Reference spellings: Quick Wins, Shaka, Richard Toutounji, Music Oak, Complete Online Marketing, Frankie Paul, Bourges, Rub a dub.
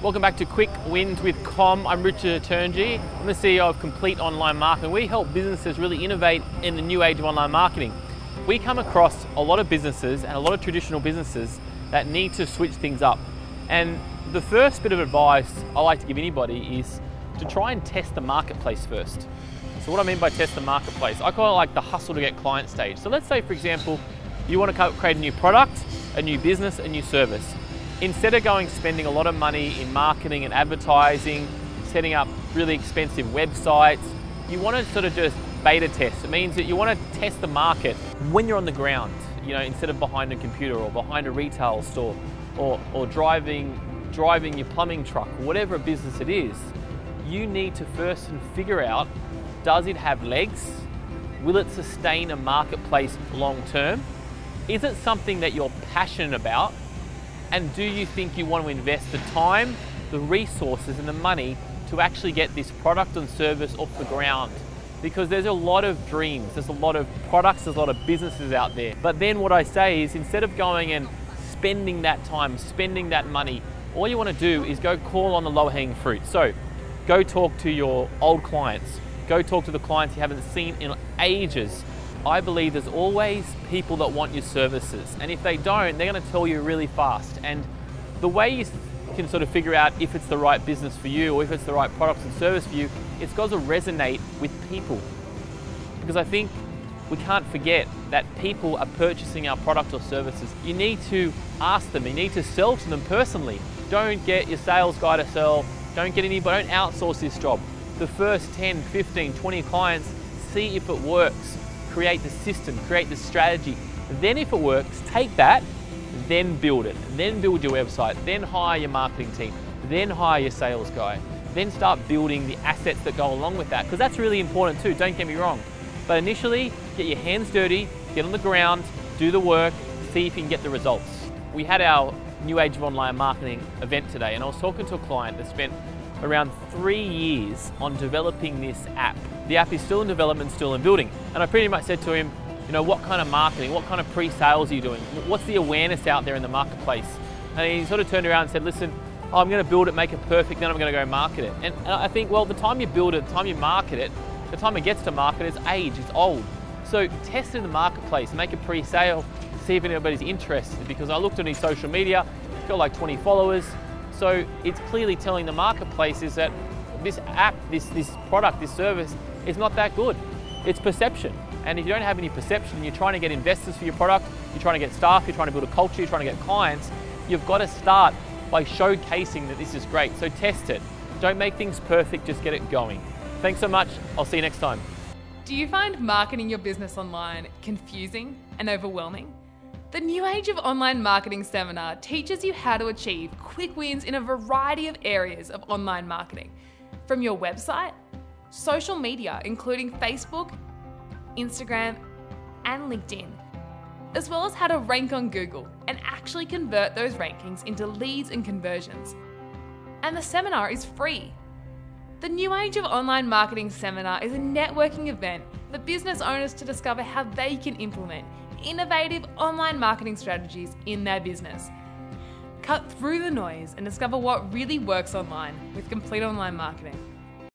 Welcome back to Quick Wins with Com. I'm Richard Toutounji. I'm the CEO of Complete Online Marketing. We help businesses really innovate in the new age of online marketing. We come across a lot of businesses and a lot of traditional businesses that need to switch things up. And the first bit of advice I like to give anybody is to try and test the marketplace first. So what I mean by test the marketplace, I call it like the hustle to get client stage. So let's say, for example, you want to create a new product, a new business, a new service. Instead of spending a lot of money in marketing and advertising, setting up really expensive websites, you want to sort of just beta test. It means that you want to test the market when you're on the ground, instead of behind a computer or behind a retail store or driving your plumbing truck, whatever business it is. You need to first figure out, does it have legs? Will it sustain a marketplace long term? Is it something that you're passionate about? And do you think you want to invest the time, the resources and the money to actually get this product and service off the ground? Because there's a lot of dreams, there's a lot of products, there's a lot of businesses out there. But then what I say is, instead of going and spending that time, spending that money, all you want to do is go call on the low-hanging fruit. So go talk to your old clients, go talk to the clients you haven't seen in ages. I believe there's always people that want your services, and if they don't, they're going to tell you really fast. And the way you can sort of figure out if it's the right business for you or if it's the right products and service for you, it's got to resonate with people. Because I think we can't forget that people are purchasing our product or services. You need to ask them, you need to sell to them personally. Don't get your sales guy to sell, don't outsource this job. The first 10, 15, 20 clients, see if it works. Create the system, create the strategy. Then if it works, take that, then build it. Then build your website, then hire your marketing team, then hire your sales guy. Then start building the assets that go along with that, because that's really important too, don't get me wrong. But initially, get your hands dirty, get on the ground, do the work, see if you can get the results. We had our New Age of Online Marketing event today, and I was talking to a client that spent around 3 years on developing this app. The app is still in development, still in building. And I pretty much said to him, what kind of marketing, what kind of pre-sales are you doing? What's the awareness out there in the marketplace? And he sort of turned around and said, listen, I'm going to build it, make it perfect, then I'm going to go market it. And I think, well, the time you build it, the time you market it, the time it gets to market, it's aged, it's old. So test it in the marketplace, make a pre-sale, see if anybody's interested. Because I looked on his social media, he's got like 20 followers. So it's clearly telling the marketplace is that this app, this product, this service is not that good. It's perception. And if you don't have any perception, you're trying to get investors for your product, you're trying to get staff, you're trying to build a culture, you're trying to get clients, you've got to start by showcasing that this is great. So test it. Don't make things perfect, just get it going. Thanks so much. I'll see you next time. Do you find marketing your business online confusing and overwhelming? The New Age of Online Marketing seminar teaches you how to achieve quick wins in a variety of areas of online marketing, from your website, social media, including Facebook, Instagram, and LinkedIn, as well as how to rank on Google and actually convert those rankings into leads and conversions. And the seminar is free. The New Age of Online Marketing seminar is a networking event for business owners to discover how they can implement innovative online marketing strategies in their business. Cut through the noise and discover what really works online with Complete Online Marketing.